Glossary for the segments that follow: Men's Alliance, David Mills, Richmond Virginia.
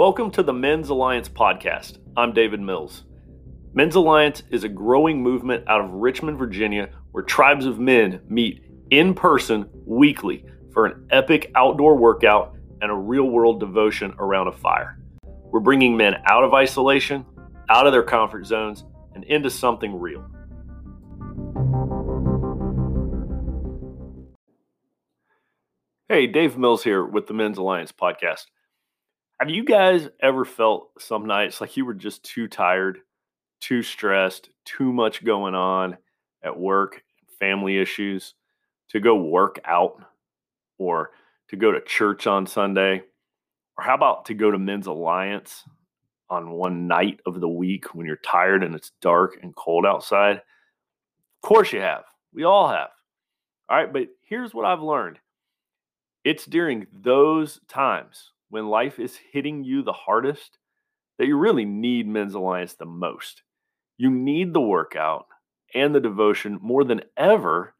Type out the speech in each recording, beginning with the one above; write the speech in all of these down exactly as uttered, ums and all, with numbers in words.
Welcome to the Men's Alliance podcast. I'm David Mills. Men's Alliance is a growing movement out of Richmond, Virginia, where tribes of men meet in person weekly for an epic outdoor workout and a real-world devotion around a fire. We're bringing men out of isolation, out of their comfort zones, and into something real. Hey, Dave Mills here with the Men's Alliance podcast. Have you guys ever felt some nights like you were just too tired, too stressed, too much going on at work, family issues, to go work out or to go to church on Sunday? Or how about to go to Men's Alliance on one night of the week when you're tired and it's dark and cold outside? Of course you have. We all have. All right, but here's what I've learned. It's during those times when life is hitting you the hardest, that you really need Men's Alliance the most. You need the workout and the devotion more than ever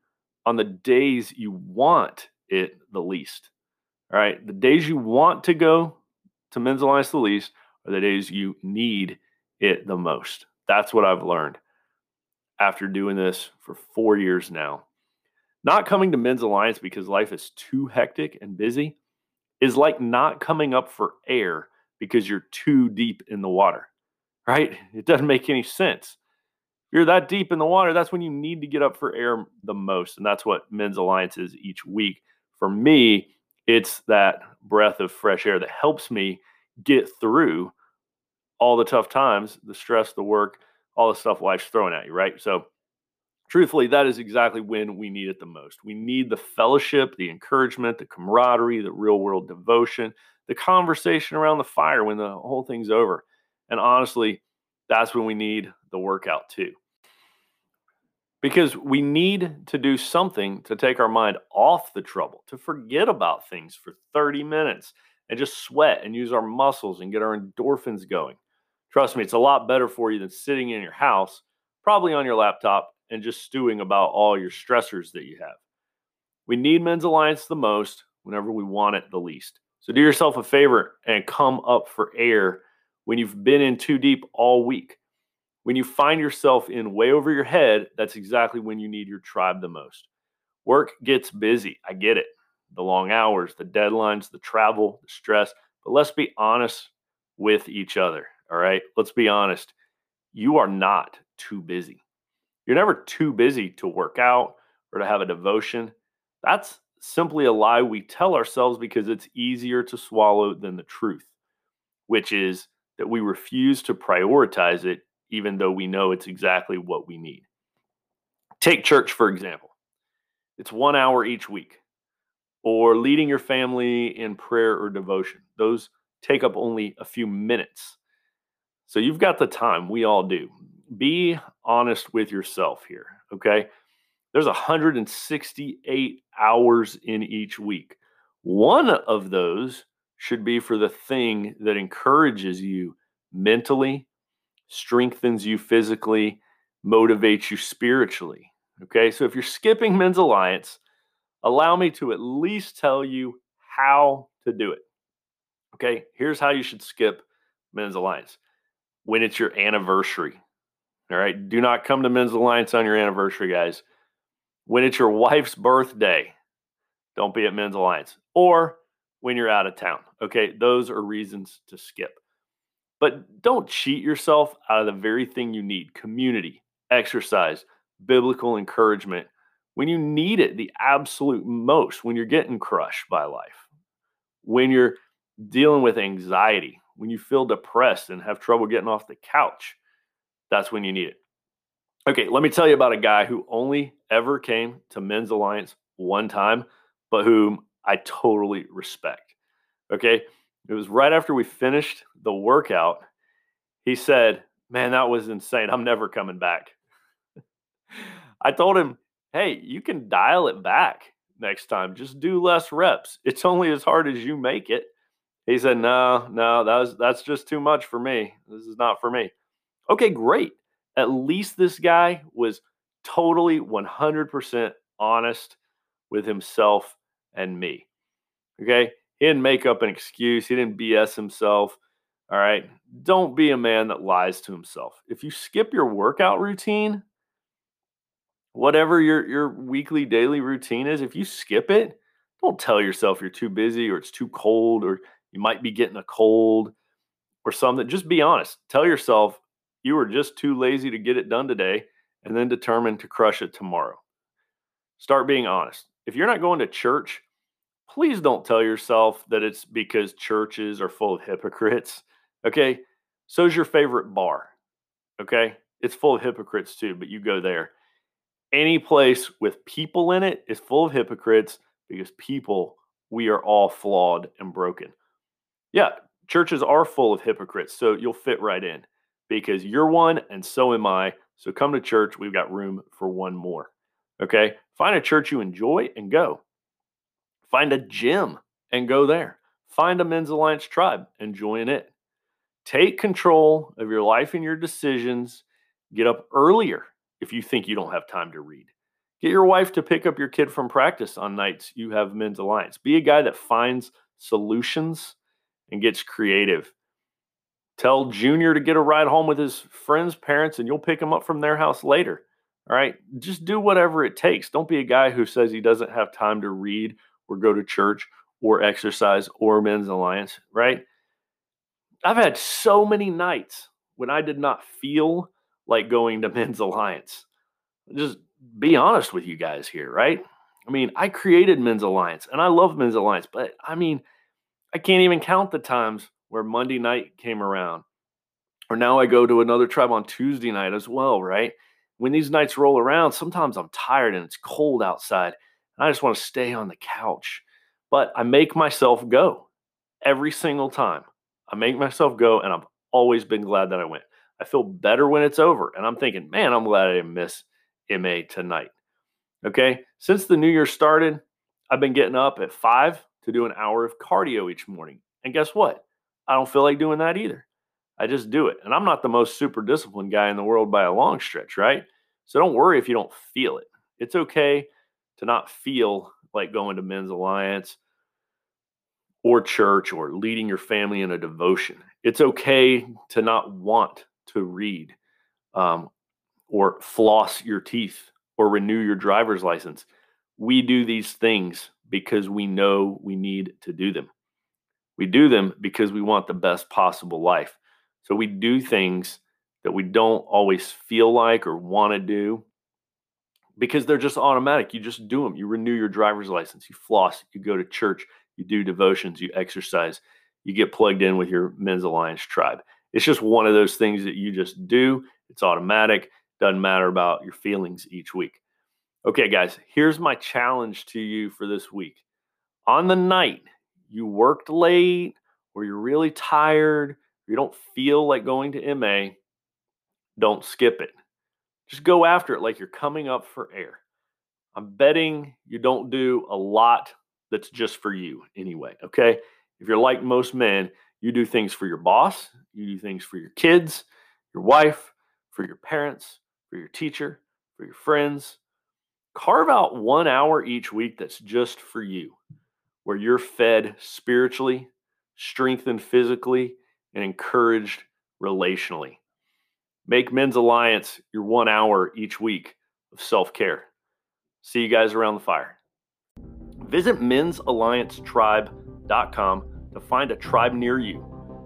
on the days you want it the least. All right, the days you want to go to Men's Alliance the least are the days you need it the most. That's what I've learned after doing this for four years now. Not coming to Men's Alliance because life is too hectic and busy is like not coming up for air because you're too deep in the water, right? It doesn't make any sense. If you're that deep in the water, that's when you need to get up for air the most, and that's what Men's Alliance is each week. For me, it's that breath of fresh air that helps me get through all the tough times, the stress, the work, all the stuff life's throwing at you, right? So truthfully, that is exactly when we need it the most. We need the fellowship, the encouragement, the camaraderie, the real-world devotion, the conversation around the fire when the whole thing's over. And honestly, that's when we need the workout too. Because we need to do something to take our mind off the trouble, to forget about things for thirty minutes and just sweat and use our muscles and get our endorphins going. Trust me, it's a lot better for you than sitting in your house, probably on your laptop, and just stewing about all your stressors that you have. We need Men's Alliance the most whenever we want it the least. So do yourself a favor and come up for air when you've been in too deep all week. When you find yourself in way over your head, that's exactly when you need your tribe the most. Work gets busy. I get it. The long hours, the deadlines, the travel, the stress. But let's be honest with each other, all right? Let's be honest. You are not too busy. You're never too busy to work out or to have a devotion. That's simply a lie we tell ourselves because it's easier to swallow than the truth, which is that we refuse to prioritize it, even though we know it's exactly what we need. Take church, for example. It's one hour each week, or leading your family in prayer or devotion. Those take up only a few minutes. So you've got the time. We all do. Be honest with yourself here, okay? There's one hundred sixty-eight hours in each week. One of those should be for the thing that encourages you mentally, strengthens you physically, motivates you spiritually, okay? So if you're skipping Men's Alliance, allow me to at least tell you how to do it, okay? Here's how you should skip Men's Alliance. When it's your anniversary. All right, do not come to Men's Alliance on your anniversary, guys. When it's your wife's birthday, don't be at Men's Alliance. Or when you're out of town, okay? Those are reasons to skip. But don't cheat yourself out of the very thing you need, community, exercise, biblical encouragement, when you need it the absolute most, when you're getting crushed by life, when you're dealing with anxiety, when you feel depressed and have trouble getting off the couch. That's when you need it. Okay, let me tell you about a guy who only ever came to Men's Alliance one time, but whom I totally respect. Okay, it was right after we finished the workout. He said, man, that was insane. I'm never coming back. I told him, hey, you can dial it back next time. Just do less reps. It's only as hard as you make it. He said, no, no, that was, that's just too much for me. This is not for me. Okay, great. At least this guy was totally one hundred percent honest with himself and me. Okay? He didn't make up an excuse. He didn't B S himself. All right. Don't be a man that lies to himself. If you skip your workout routine, whatever your, your weekly, daily routine is, if you skip it, don't tell yourself you're too busy or it's too cold or you might be getting a cold or something. Just be honest. Tell yourself you were just too lazy to get it done today and then determined to crush it tomorrow. Start being honest. If you're not going to church, please don't tell yourself that it's because churches are full of hypocrites. Okay. So's your favorite bar. Okay. It's full of hypocrites too, but you go there. Any place with people in it is full of hypocrites because people, we are all flawed and broken. Yeah. Churches are full of hypocrites. So you'll fit right in because you're one and so am I. So come to church. We've got room for one more. Okay. Find a church you enjoy and go. Find a gym and go there. Find a Men's Alliance tribe and join it. Take control of your life and your decisions. Get up earlier if you think you don't have time to read. Get your wife to pick up your kid from practice on nights you have Men's Alliance. Be a guy that finds solutions and gets creative. Tell Junior to get a ride home with his friends' parents and you'll pick him up from their house later. All right? Just do whatever it takes. Don't be a guy who says he doesn't have time to read or go to church or exercise or Men's Alliance, right? I've had so many nights when I did not feel like going to Men's Alliance. Just be honest with you guys here, right? I mean, I created Men's Alliance and I love Men's Alliance, but I mean, I can't even count the times where Monday night came around or now I go to another tribe on Tuesday night as well, right? When these nights roll around, sometimes I'm tired and it's cold outside and I just want to stay on the couch, but I make myself go every single time. I make myself go, and I've always been glad that I went. I feel better when it's over, and I'm thinking, man, I'm glad I didn't miss M A tonight, okay? Since the new year started, I've been getting up at five to do an hour of cardio each morning, and guess what? I don't feel like doing that either. I just do it, and I'm not the most super disciplined guy in the world by a long stretch, right? So don't worry if you don't feel it. It's okay to not feel like going to Men's Alliance or church, or leading your family in a devotion. It's okay to not want to read um, or floss your teeth or renew your driver's license. We do these things because we know we need to do them. We do them because we want the best possible life. So we do things that we don't always feel like or want to do because they're just automatic. You just do them. You renew your driver's license. You floss. You go to church. You do devotions, you exercise, you get plugged in with your Men's Alliance tribe. It's just one of those things that you just do. It's automatic. Doesn't matter about your feelings each week. Okay, guys, here's my challenge to you for this week. On the night you worked late or you're really tired, or you don't feel like going to M A, don't skip it. Just go after it like you're coming up for air. I'm betting you don't do a lot that's just for you anyway, okay? If you're like most men, you do things for your boss, you do things for your kids, your wife, for your parents, for your teacher, for your friends. Carve out one hour each week that's just for you, where you're fed spiritually, strengthened physically, and encouraged relationally. Make Men's Alliance your one hour each week of self-care. See you guys around the fire. Visit Men's Alliance Tribe dot com to find a tribe near you,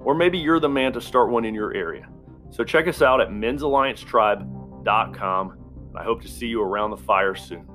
or maybe you're the man to start one in your area. So check us out at Men's Alliance Tribe dot com, and I hope to see you around the fire soon.